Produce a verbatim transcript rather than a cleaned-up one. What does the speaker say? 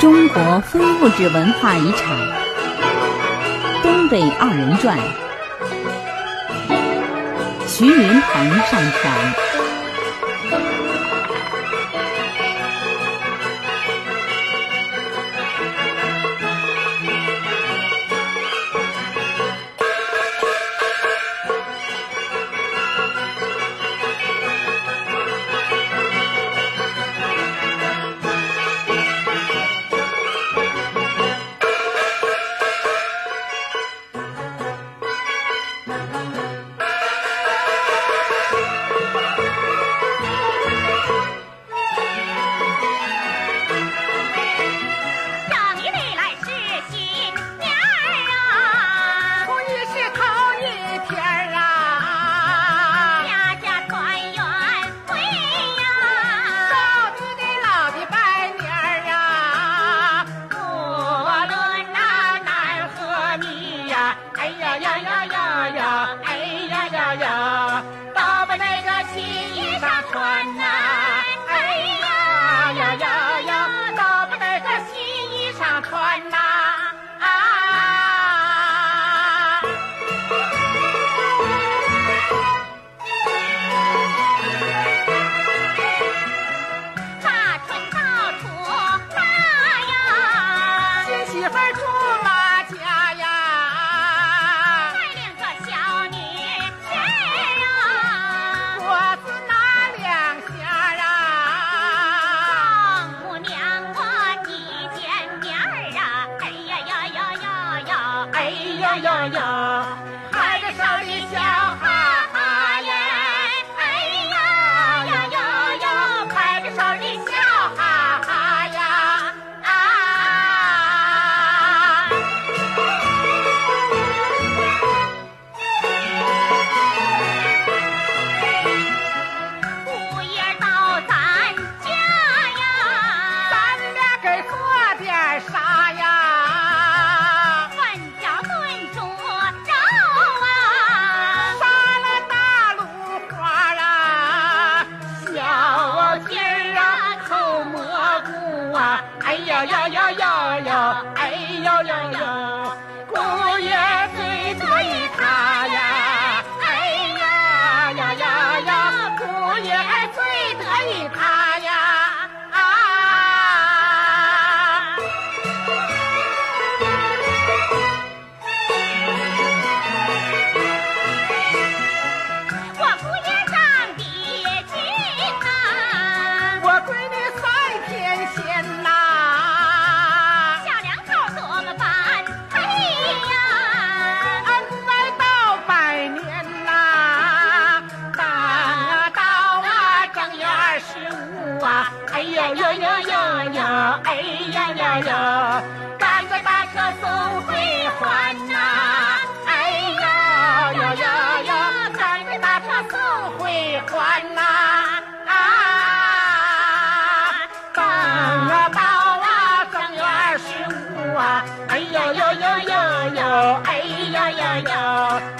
中国非物质文化遗产《东北二人转》，徐云鹏上传。哎呀呀呀呀呀！